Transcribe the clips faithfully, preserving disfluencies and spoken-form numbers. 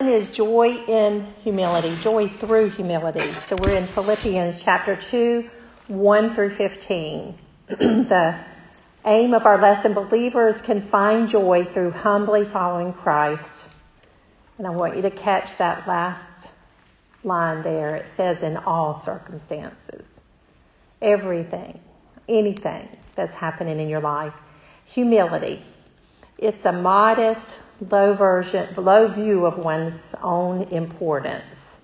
One is joy in humility, joy through humility. So we're in Philippians chapter two, one through fifteen. The aim of our lesson, believers can find joy through humbly following Christ. And I want you to catch that last line there. It says, in all circumstances, everything, anything that's happening in your life. Humility. It's a modest, low version, low view of one's own importance.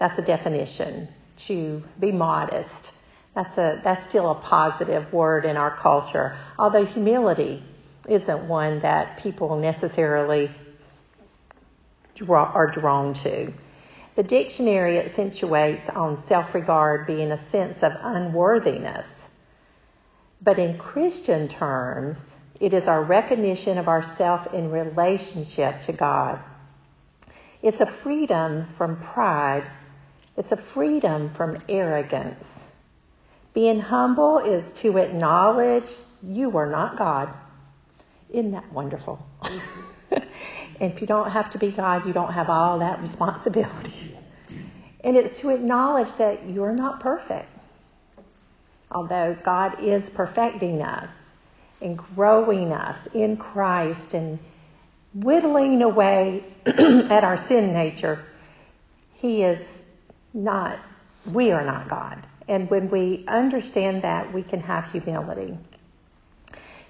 That's a definition, to be modest. That's a that's still a positive word in our culture, although humility isn't one that people necessarily draw, are drawn to. The dictionary accentuates on self-regard being a sense of unworthiness. But in Christian terms, it is our recognition of ourself in relationship to God. It's a freedom from pride. It's a freedom from arrogance. Being humble is to acknowledge you are not God. Isn't that wonderful? And if you don't have to be God, you don't have all that responsibility. And it's to acknowledge that you are not perfect. Although God is perfecting us and growing us in Christ and whittling away at our sin nature, He is not, we are not God. And when we understand that, we can have humility.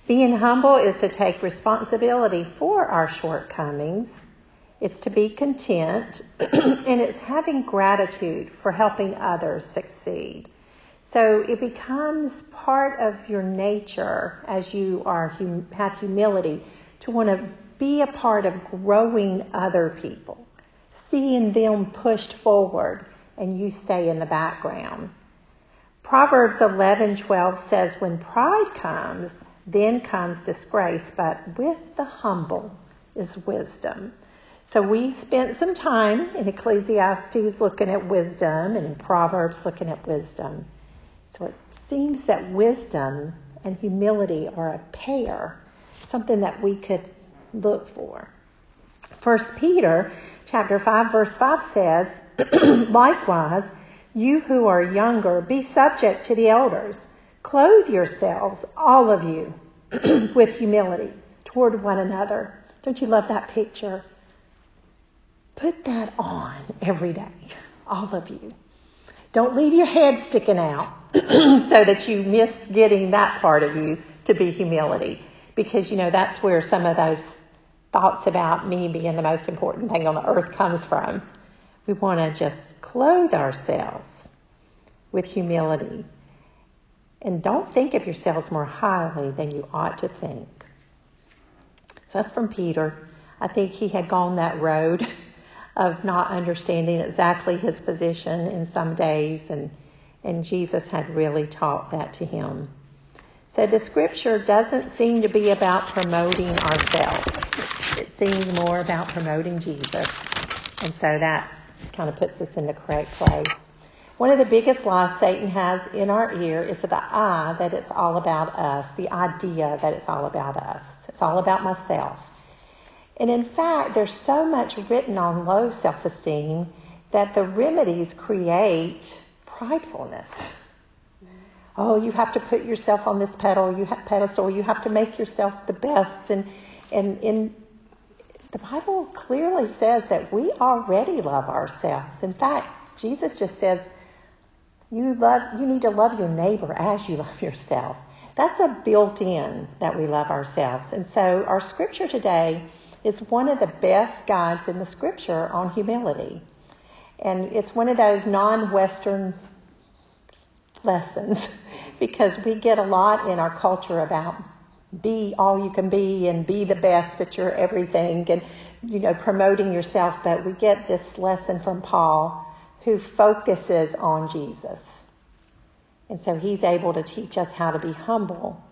Being humble is to take responsibility for our shortcomings. It's to be content, and it's having gratitude for helping others succeed. So it becomes part of your nature as you are hum- have humility to want to be a part of growing other people, seeing them pushed forward, and you stay in the background. Proverbs eleven twelve says, when pride comes, then comes disgrace, but with the humble is wisdom. So we spent some time in Ecclesiastes looking at wisdom and in Proverbs looking at wisdom. So it seems that wisdom and humility are a pair, something that we could look for. First Peter chapter five, verse five says, likewise, you who are younger, be subject to the elders. Clothe yourselves, all of you, with humility toward one another. Don't you love that picture? Put that on every day, all of you. Don't leave your head sticking out so that you miss getting that part of you to be humility. Because, you know, that's where some of those thoughts about me being the most important thing on the earth comes from. We want to just clothe ourselves with humility. And don't think of yourselves more highly than you ought to think. So that's from Peter. I think he had gone that road of not understanding exactly his position in some days, and, and Jesus had really taught that to him. So the scripture doesn't seem to be about promoting ourselves. It seems more about promoting Jesus. And so that kind of puts us in the correct place. One of the biggest lies Satan has in our ear is the I that it's all about us, the idea that it's all about us. It's all about myself. And in fact, there's so much written on low self-esteem that the remedies create pridefulness. Oh, you have to put yourself on this pedestal, you have, pedestal, you have to make yourself the best. And, and in the Bible clearly says that we already love ourselves. In fact, Jesus just says, You love. You need to love your neighbor as you love yourself. That's a built-in that we love ourselves. And so our scripture today is one of the best guides in the scripture on humility. And it's one of those non-Western lessons because we get a lot in our culture about be all you can be and be the best at your everything and, you know, promoting yourself. But we get this lesson from Paul who focuses on Jesus. And so he's able to teach us how to be humble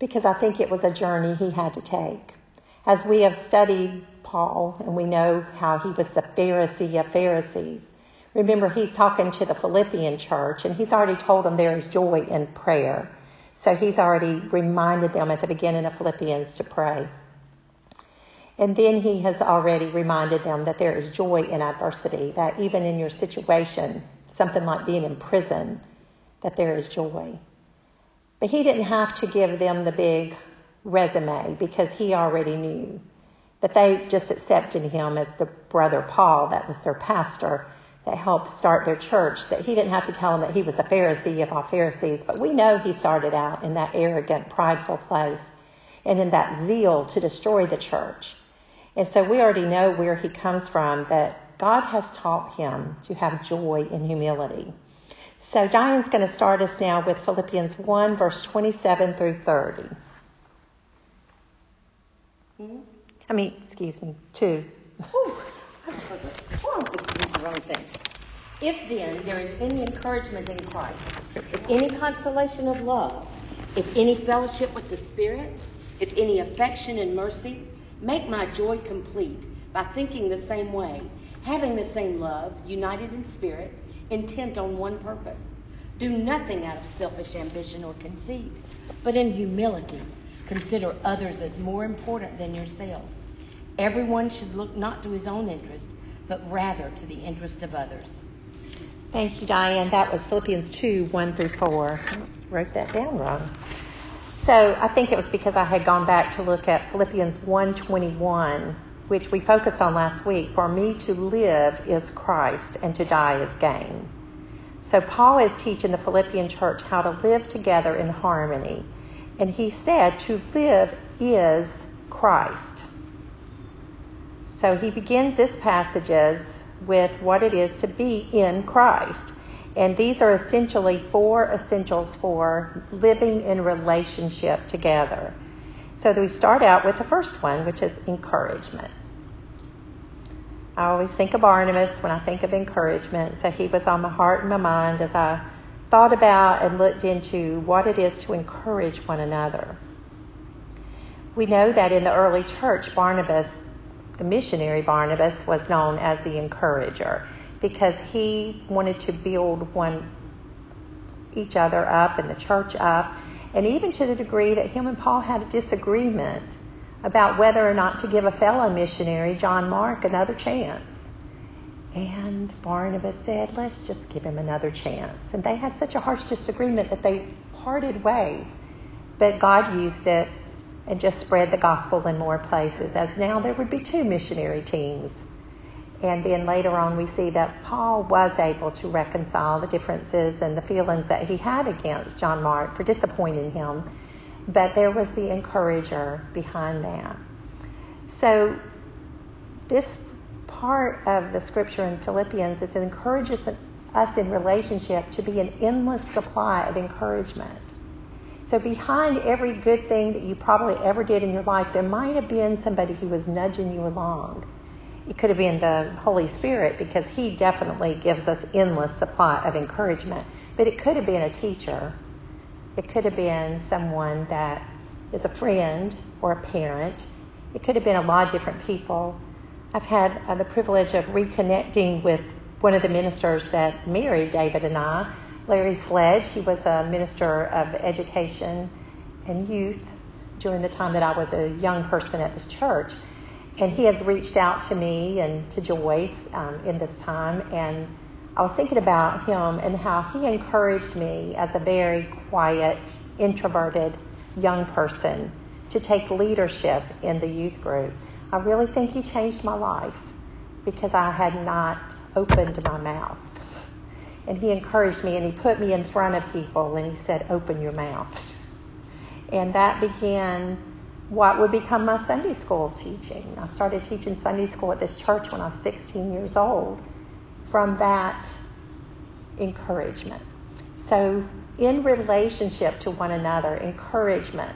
because I think it was a journey he had to take. As we have studied Paul and we know how he was the Pharisee of Pharisees, remember he's talking to the Philippian church and he's already told them there is joy in prayer. So he's already reminded them at the beginning of Philippians to pray. And then he has already reminded them that there is joy in adversity, that even in your situation, something like being in prison, that there is joy. But he didn't have to give them the big resume because he already knew that they just accepted him as the brother Paul, that was their pastor, that helped start their church, that he didn't have to tell them that he was a Pharisee of all Pharisees. But we know he started out in that arrogant, prideful place and in that zeal to destroy the church. And so we already know where he comes from, but God has taught him to have joy in humility. So Diane's going to start us now with Philippians one, verse twenty-seven through thirty. Mm-hmm. I mean, excuse me, two. If then there is any encouragement in Christ, if any consolation of love, if any fellowship with the Spirit, if any affection and mercy, make my joy complete by thinking the same way, having the same love, united in spirit, intent on one purpose. Do nothing out of selfish ambition or conceit, but in humility consider others as more important than yourselves. Everyone should look not to his own interest, but rather to the interest of others. Thank you, Diane. That was Philippians two, one through four. I just wrote that down wrong. So I think it was because I had gone back to look at Philippians one twenty-one, which we focused on last week. For me to live is Christ, and to die is gain. So Paul is teaching the Philippian church how to live together in harmony. And he said to live is Christ. So he begins this passages with what it is to be in Christ. And these are essentially four essentials for living in relationship together. So we start out with the first one, which is encouragement. I always think of Barnabas when I think of encouragement. So he was on my heart and my mind as I thought about and looked into what it is to encourage one another. We know that in the early church, Barnabas, the missionary Barnabas, was known as the encourager because he wanted to build one each other up and the church up. And even to the degree that him and Paul had a disagreement about whether or not to give a fellow missionary, John Mark, another chance. And Barnabas said, let's just give him another chance. And they had such a harsh disagreement that they parted ways. But God used it and just spread the gospel in more places, as now there would be two missionary teams. And then later on we see that Paul was able to reconcile the differences and the feelings that he had against John Mark for disappointing him. But there was the encourager behind that. So this part of the scripture in Philippians, it encourages us in relationship to be an endless supply of encouragement. So behind every good thing that you probably ever did in your life, there might have been somebody who was nudging you along. It could have been the Holy Spirit, because he definitely gives us endless supply of encouragement. But it could have been a teacher. It could have been someone that is a friend or a parent. It could have been a lot of different people. I've had uh, the privilege of reconnecting with one of the ministers that married David and I, Larry Sledge. He was a minister of education and youth during the time that I was a young person at this church. And he has reached out to me and to Joyce um, in this time. And I was thinking about him and how he encouraged me as a very quiet, introverted young person to take leadership in the youth group. I really think he changed my life because I had not opened my mouth. And he encouraged me and he put me in front of people and he said, open your mouth. And that began what would become my Sunday school teaching. I started teaching Sunday school at this church when I was sixteen years old from that encouragement. So in relationship to one another, encouragement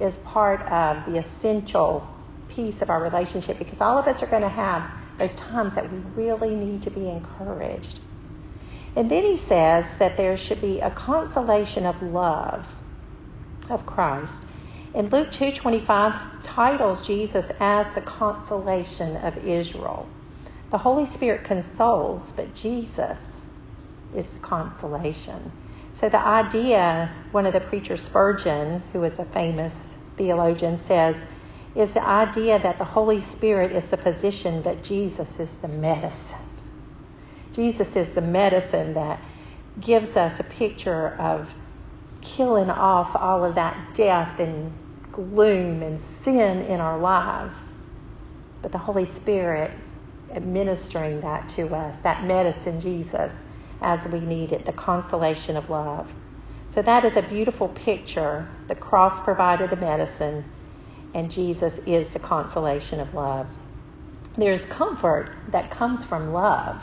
is part of the essential piece of our relationship, because all of us are going to have those times that we really need to be encouraged. And then he says that there should be a consolation of love of Christ. And Luke two twenty-five titles Jesus as the consolation of Israel. The Holy Spirit consoles, but Jesus is the consolation. So the idea, one of the preachers, Spurgeon, who is a famous theologian, says, is the idea that the Holy Spirit is the physician, but Jesus is the medicine. Jesus is the medicine that gives us a picture of killing off all of that death and gloom and sin in our lives. But the Holy Spirit administering that to us, that medicine, Jesus, as we need it, the consolation of love. So that is a beautiful picture. The cross provided the medicine, and Jesus is the consolation of love. There's comfort that comes from love.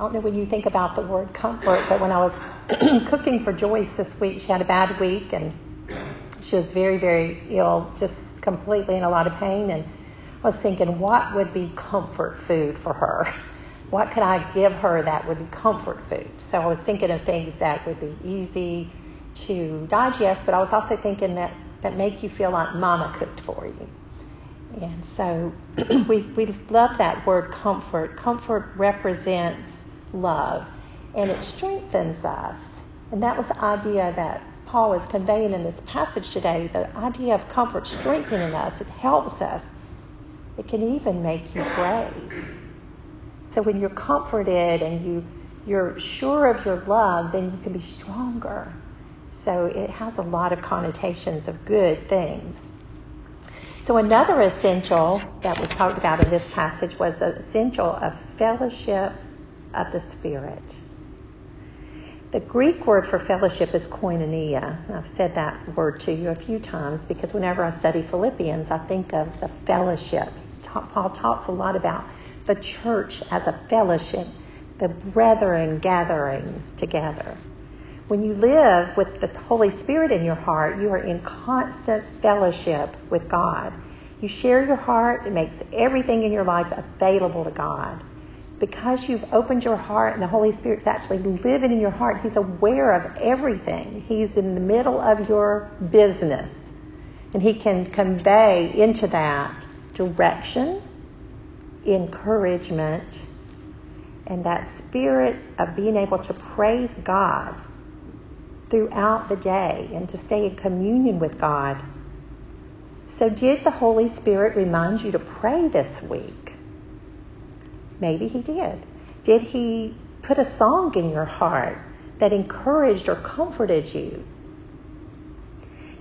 I don't know when you think about the word comfort, but when I was cooking for Joyce this week, she had a bad week, and she was very, very ill, just completely in a lot of pain, and I was thinking, what would be comfort food for her? What could I give her that would be comfort food? So I was thinking of things that would be easy to digest, but I was also thinking that, that make you feel like Mama cooked for you. And so we, we love that word comfort. Comfort represents love, and it strengthens us. And that was the idea that Paul is conveying in this passage today, the idea of comfort strengthening us. It helps us. It can even make you brave. So when you're comforted and you, you're sure of your love, then you can be stronger. So it has a lot of connotations of good things. So another essential that was talked about in this passage was the essential of fellowship of the Spirit. The Greek word for fellowship is koinonia. I've said that word to you a few times because whenever I study Philippians, I think of the fellowship. Paul talks a lot about the church as a fellowship, the brethren gathering together. When you live with the Holy Spirit in your heart, you are in constant fellowship with God. You share your heart. It makes everything in your life available to God. Because you've opened your heart and the Holy Spirit's actually living in your heart, He's aware of everything. He's in the middle of your business. And He can convey into that direction, encouragement, and that spirit of being able to praise God throughout the day and to stay in communion with God. So did the Holy Spirit remind you to pray this week? Maybe He did. Did He put a song in your heart that encouraged or comforted you?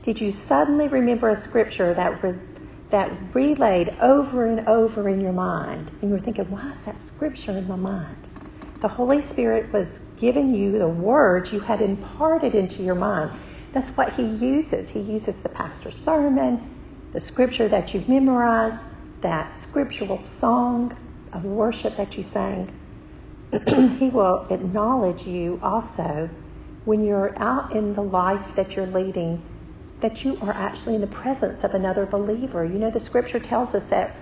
Did you suddenly remember a scripture that re- that relayed over and over in your mind? And you were thinking, why is that scripture in my mind? The Holy Spirit was giving you the words you had imparted into your mind. That's what He uses. He uses the pastor's sermon, the scripture that you memorized, that scriptural song of worship that you sang. He will acknowledge you also when you're out in the life that you're leading, that you are actually in the presence of another believer. You know, the scripture tells us that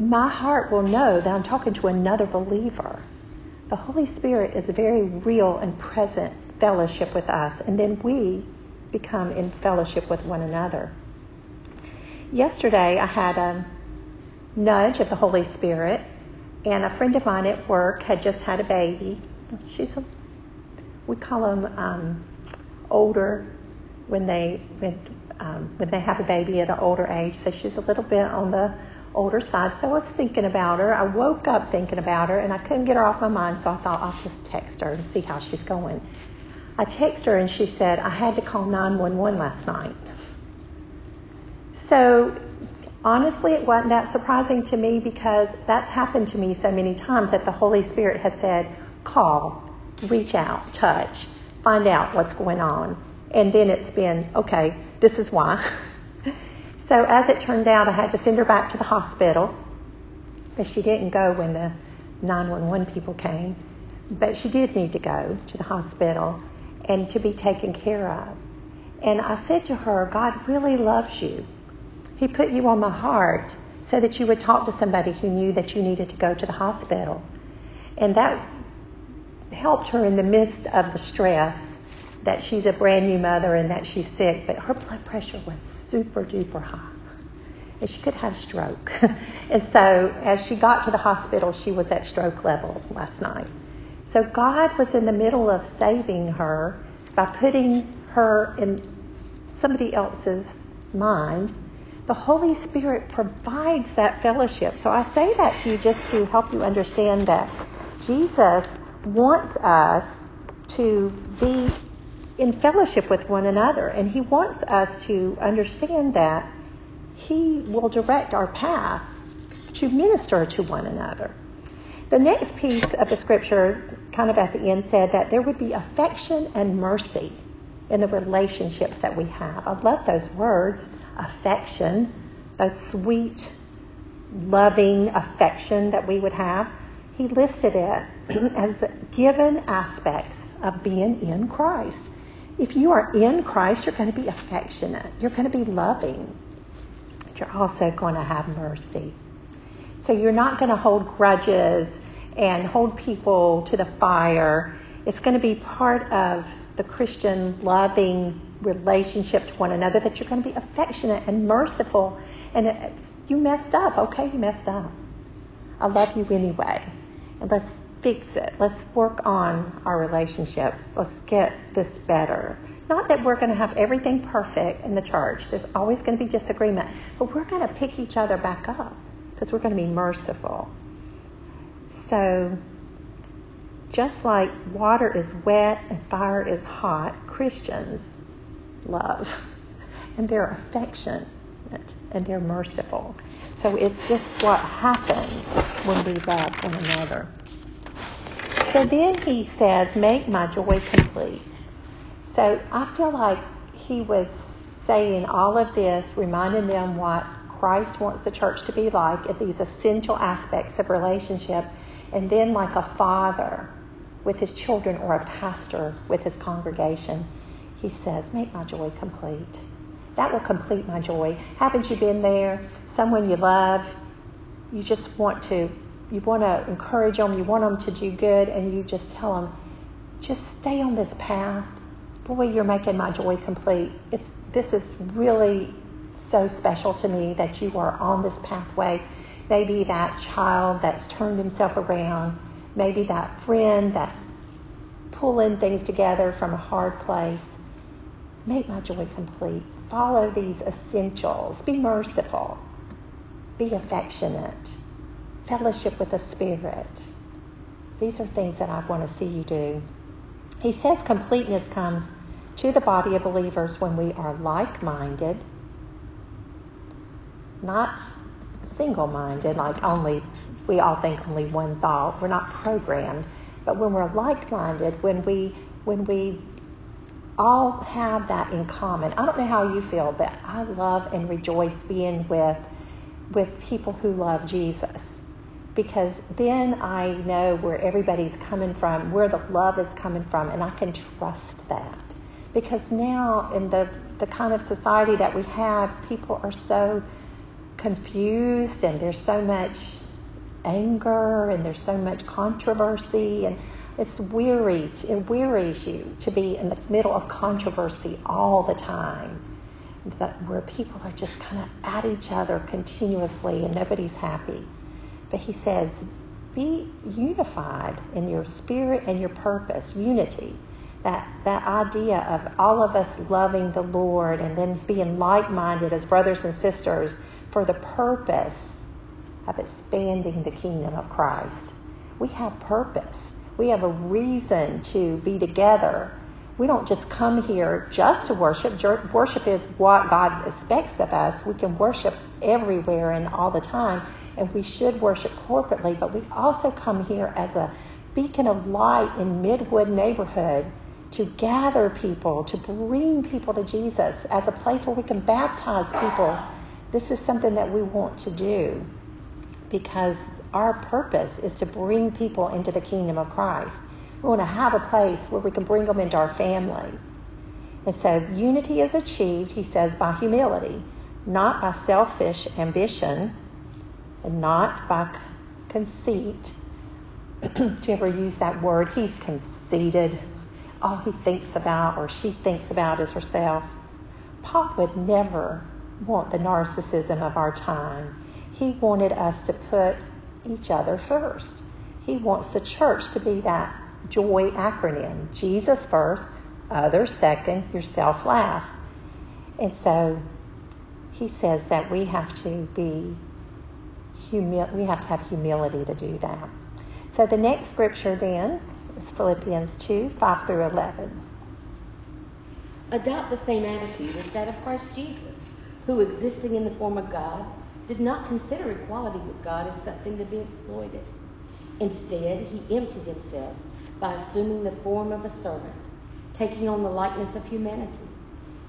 my heart will know that I'm talking to another believer. The Holy Spirit is a very real and present fellowship with us, and then we become in fellowship with one another. Yesterday I had a nudge of the Holy Spirit, and a friend of mine at work had just had a baby. She's a, we call them um, older when they when um, when they have a baby at an older age. So she's a little bit on the older side. So I was thinking about her. I woke up thinking about her, and I couldn't get her off my mind. So I thought I'll just text her and see how she's going. I text her, and she said, "I had to call nine one one last night." So. Honestly, it wasn't that surprising to me because that's happened to me so many times that the Holy Spirit has said, call, reach out, touch, find out what's going on. And then it's been, okay, this is why. So as it turned out, I had to send her back to the hospital because she didn't go when the nine one one people came. But she did need to go to the hospital and to be taken care of. And I said to her, God really loves you. He put you on my heart so that you would talk to somebody who knew that you needed to go to the hospital. And that helped her in the midst of the stress that she's a brand new mother and that she's sick, but her blood pressure was super duper high. And she could have a stroke. And so as she got to the hospital, she was at stroke level last night. So God was in the middle of saving her by putting her in somebody else's mind The Holy Spirit provides that fellowship. So I say that to you just to help you understand that Jesus wants us to be in fellowship with one another, and he wants us to understand that he will direct our path to minister to one another. The next piece of the scripture, kind of at the end, said that there would be affection and mercy in the relationships that we have. I love those words, affection, a sweet, loving affection that we would have. He listed it as given aspects of being in Christ. If you are in Christ, you're going to be affectionate. You're going to be loving. You're also going to have mercy. So you're not going to hold grudges and hold people to the fire. It's going to be part of the Christian loving relationship to one another that you're going to be affectionate and merciful. And you messed up. Okay, you messed up. I love you anyway. And let's fix it. Let's work on our relationships. Let's get this better. Not that we're going to have everything perfect in the church. There's always going to be disagreement. But we're going to pick each other back up because we're going to be merciful. So just like water is wet and fire is hot, Christians love. And they're affectionate and they're merciful. So it's just what happens when we love one another. So then he says, make my joy complete. So I feel like he was saying all of this, reminding them what Christ wants the church to be like at these essential aspects of relationship. And then like a father with his children or a pastor with his congregation, he says, make my joy complete. That will complete my joy. Haven't you been there? Someone you love, you just want to, you want to encourage them, you want them to do good, and you just tell them, just stay on this path. Boy, you're making my joy complete. It's, this is really so special to me that you are on this pathway. Maybe that child that's turned himself around, maybe that friend that's pulling things together from a hard place. Make my joy complete. Follow these essentials. Be merciful. Be affectionate. Fellowship with the Spirit. These are things that I want to see you do. He says completeness comes to the body of believers when we are like-minded, not single-minded, like only, we all think only one thought. We're not programmed. But when we're like-minded, when we when we all have that in common. I don't know how you feel, but I love and rejoice being with with people who love Jesus, because then I know where everybody's coming from, where the love is coming from, and I can trust that. Because now in the, the kind of society that we have, people are so confused, and there's so much anger, and there's so much controversy, and it's weary, it wearies you to be in the middle of controversy all the time, that where people are just kind of at each other continuously and nobody's happy. But he says, be unified in your spirit and your purpose, unity. That, that idea of all of us loving the Lord and then being like-minded as brothers and sisters for the purpose of expanding the kingdom of Christ. We have purpose. We have a reason to be together. We don't just come here just to worship. Worship is what God expects of us. We can worship everywhere and all the time, and we should worship corporately, but we also come here as a beacon of light in Midwood neighborhood to gather people, to bring people to Jesus, as a place where we can baptize people. This is something that we want to do because our purpose is to bring people into the kingdom of Christ. We want to have a place where we can bring them into our family. And so unity is achieved, he says, by humility, not by selfish ambition, and not by conceit. Do you ever use that word? He's conceited. All he thinks about or she thinks about is herself. Paul would never want the narcissism of our time. He wanted us to put each other first. He wants the church to be that joy acronym. Jesus first, others second, yourself last. And so he says that we have to be humi- we have to have humility to do that. So the next scripture then is Philippians two, five through eleven. Adopt the same attitude as that of Christ Jesus, who, existing in the form of God, did not consider equality with God as something to be exploited. Instead, he emptied himself by assuming the form of a servant, taking on the likeness of humanity.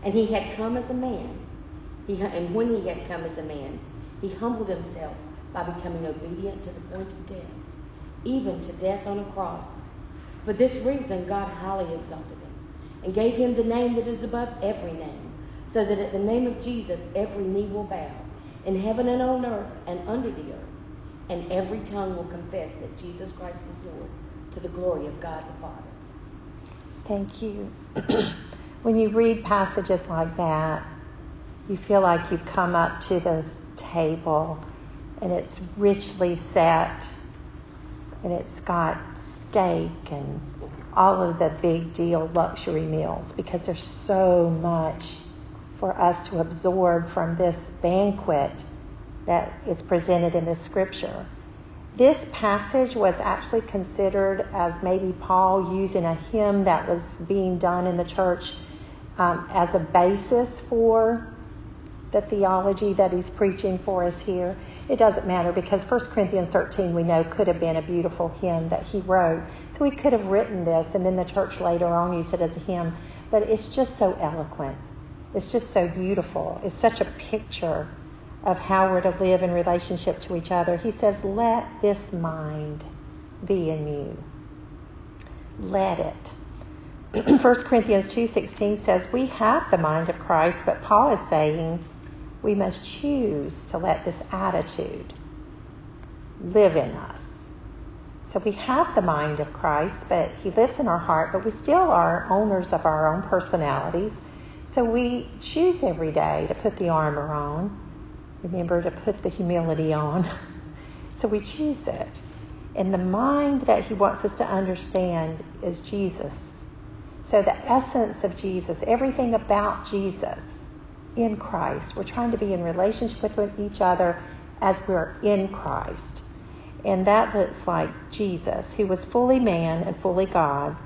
And he had come as a man. He, and when he had come as a man, he humbled himself by becoming obedient to the point of death, even to death on a cross. For this reason, God highly exalted him and gave him the name that is above every name, so that at the name of Jesus every knee will bow, in heaven and on earth and under the earth, and every tongue will confess that Jesus Christ is Lord, to the glory of God the Father. Thank you. When you read passages like that, you feel like you've come up to the table, and it's richly set, and it's got steak and all of the big deal luxury meals, because there's so much for us to absorb from this banquet that is presented in this scripture. This passage was actually considered as maybe Paul using a hymn that was being done in the church um, as a basis for the theology that he's preaching for us here. It doesn't matter, because First Corinthians thirteen, we know, could have been a beautiful hymn that he wrote. So he could have written this, and then the church later on used it as a hymn. But it's just so eloquent. It's just so beautiful. It's such a picture of how we're to live in relationship to each other. He says, let this mind be in you. Let it. First Corinthians two sixteen says, we have the mind of Christ, but Paul is saying we must choose to let this attitude live in us. So we have the mind of Christ, but he lives in our heart, but we still are owners of our own personalities. So we choose every day to put the armor on. Remember to put the humility on. So we choose it. And the mind that he wants us to understand is Jesus. So the essence of Jesus, everything about Jesus in Christ. We're trying to be in relationship with each other as we're in Christ. And that looks like Jesus, who was fully man and fully God.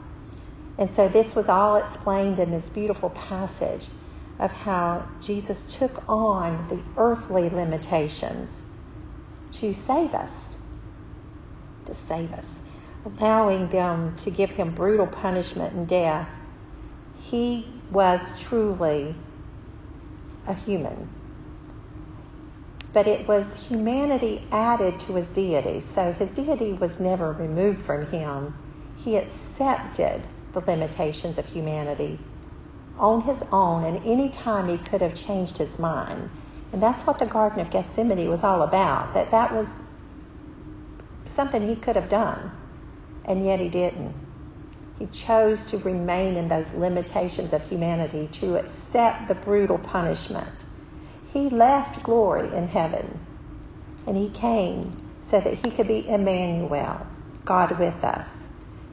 And so this was all explained in this beautiful passage of how Jesus took on the earthly limitations to save us, to save us, allowing them to give him brutal punishment and death. He was truly a human. But it was humanity added to his deity. So his deity was never removed from him. He accepted the limitations of humanity on his own, and any time he could have changed his mind. And that's what the Garden of Gethsemane was all about, that that was something he could have done, and yet he didn't. He chose to remain in those limitations of humanity, to accept the brutal punishment. He left glory in heaven, and he came so that he could be Emmanuel, God with us,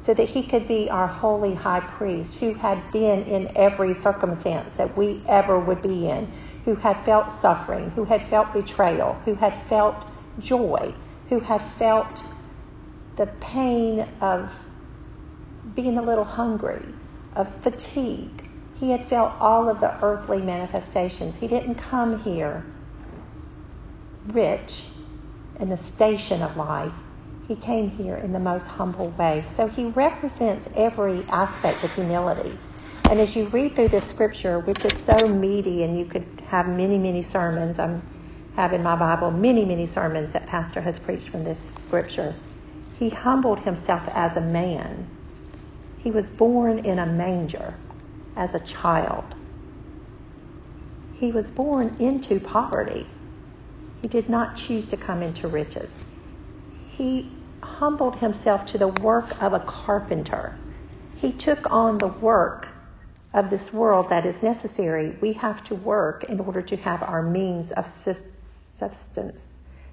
so that he could be our holy high priest, who had been in every circumstance that we ever would be in, who had felt suffering, who had felt betrayal, who had felt joy, who had felt the pain of being a little hungry, of fatigue. He had felt all of the earthly manifestations. He didn't come here rich in the station of life. He came here in the most humble way. So he represents every aspect of humility. And as you read through this scripture, which is so meaty, and you could have many, many sermons. I have in my Bible many, many sermons that Pastor has preached from this scripture. He humbled himself as a man. He was born in a manger as a child. He was born into poverty. He did not choose to come into riches. He humbled himself to the work of a carpenter. He took on the work of this world that is necessary. We have to work in order to have our means of subsistence,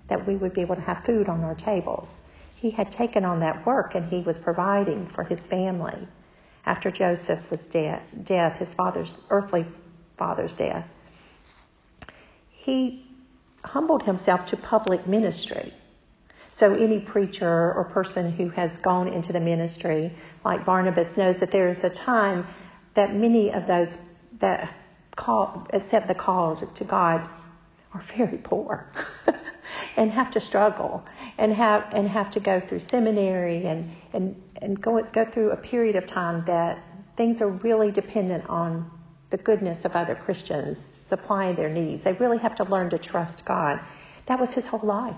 that we would be able to have food on our tables. He had taken on that work, and he was providing for his family. After Joseph was dead, death, his father's earthly father's death, he humbled himself to public ministry. So any preacher or person who has gone into the ministry, like Barnabas, knows that there is a time that many of those that call, accept the call to God are very poor and have to struggle and have and have to go through seminary and, and, and go, go through a period of time that things are really dependent on the goodness of other Christians supplying their needs. They really have to learn to trust God. That was his whole life.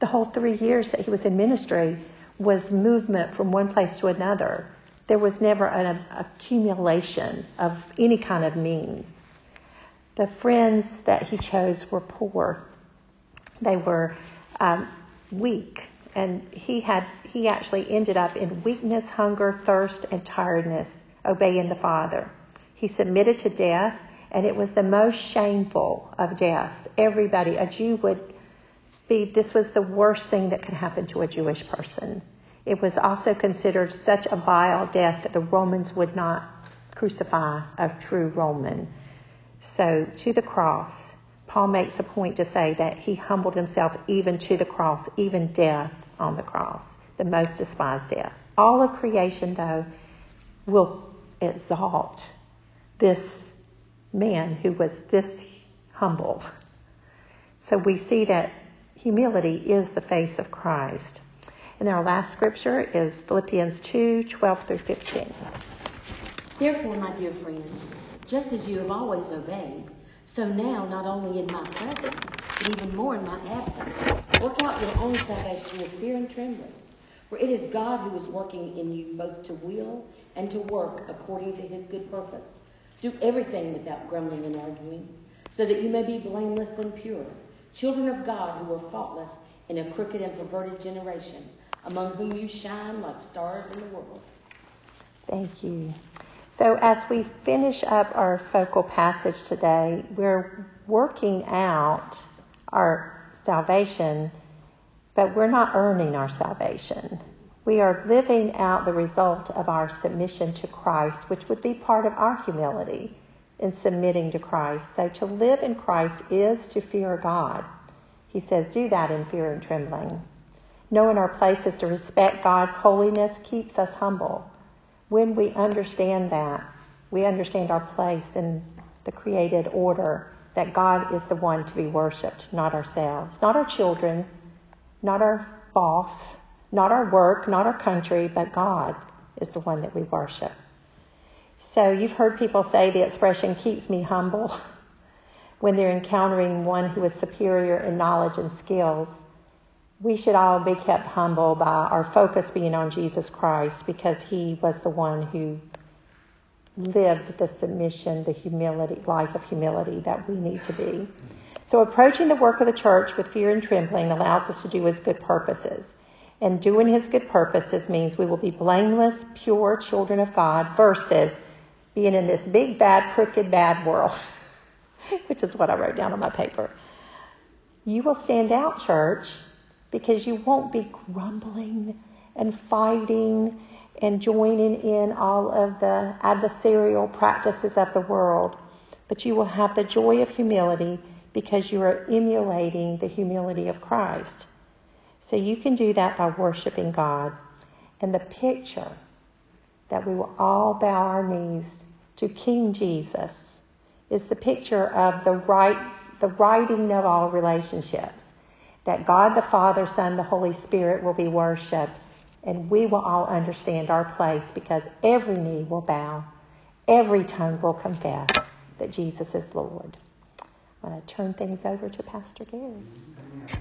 The whole three years that he was in ministry was movement from one place to another. There was never an accumulation of any kind of means. The friends that he chose were poor. They were um, weak. And he had he actually ended up in weakness, hunger, thirst, and tiredness, obeying the Father. He submitted to death, and it was the most shameful of deaths. Everybody, a Jew would be, this was the worst thing that could happen to a Jewish person. It was also considered such a vile death that the Romans would not crucify a true Roman. So to the cross, Paul makes a point to say that he humbled himself even to the cross, even death on the cross, the most despised death. All of creation, though, will exalt this man who was this humble. So we see that humility is the face of Christ. And our last scripture is Philippians two, twelve through fifteen. Therefore, my dear friends, just as you have always obeyed, so now, not only in my presence, but even more in my absence, work out your own salvation with fear and trembling. For it is God who is working in you both to will and to work according to his good purpose. Do everything without grumbling and arguing, so that you may be blameless and pure, children of God who are faultless in a crooked and perverted generation, among whom you shine like stars in the world. Thank you. So as we finish up our focal passage today, we're working out our salvation, but we're not earning our salvation. We are living out the result of our submission to Christ, which would be part of our humility in submitting to Christ. So to live in Christ is to fear God. He says, do that in fear and trembling. Knowing our place is to respect God's holiness keeps us humble. When we understand that, we understand our place in the created order, that God is the one to be worshipped, not ourselves, not our children, not our boss, not our work, not our country, but God is the one that we worship. So you've heard people say the expression keeps me humble when they're encountering one who is superior in knowledge and skills. We should all be kept humble by our focus being on Jesus Christ, because he was the one who lived the submission, the humility, life of humility that we need to be. So approaching the work of the church with fear and trembling allows us to do his good purposes. And doing his good purposes means we will be blameless, pure children of God versus being in this big, bad, crooked, bad world, which is what I wrote down on my paper. You will stand out, church, because you won't be grumbling and fighting and joining in all of the adversarial practices of the world. But you will have the joy of humility because you are emulating the humility of Christ. So you can do that by worshiping God. And the picture that we will all bow our knees to King Jesus is the picture of the right, the righting of all relationships. That God the Father, Son, the Holy Spirit will be worshipped, and we will all understand our place because every knee will bow, every tongue will confess that Jesus is Lord. I'm going to turn things over to Pastor Gary.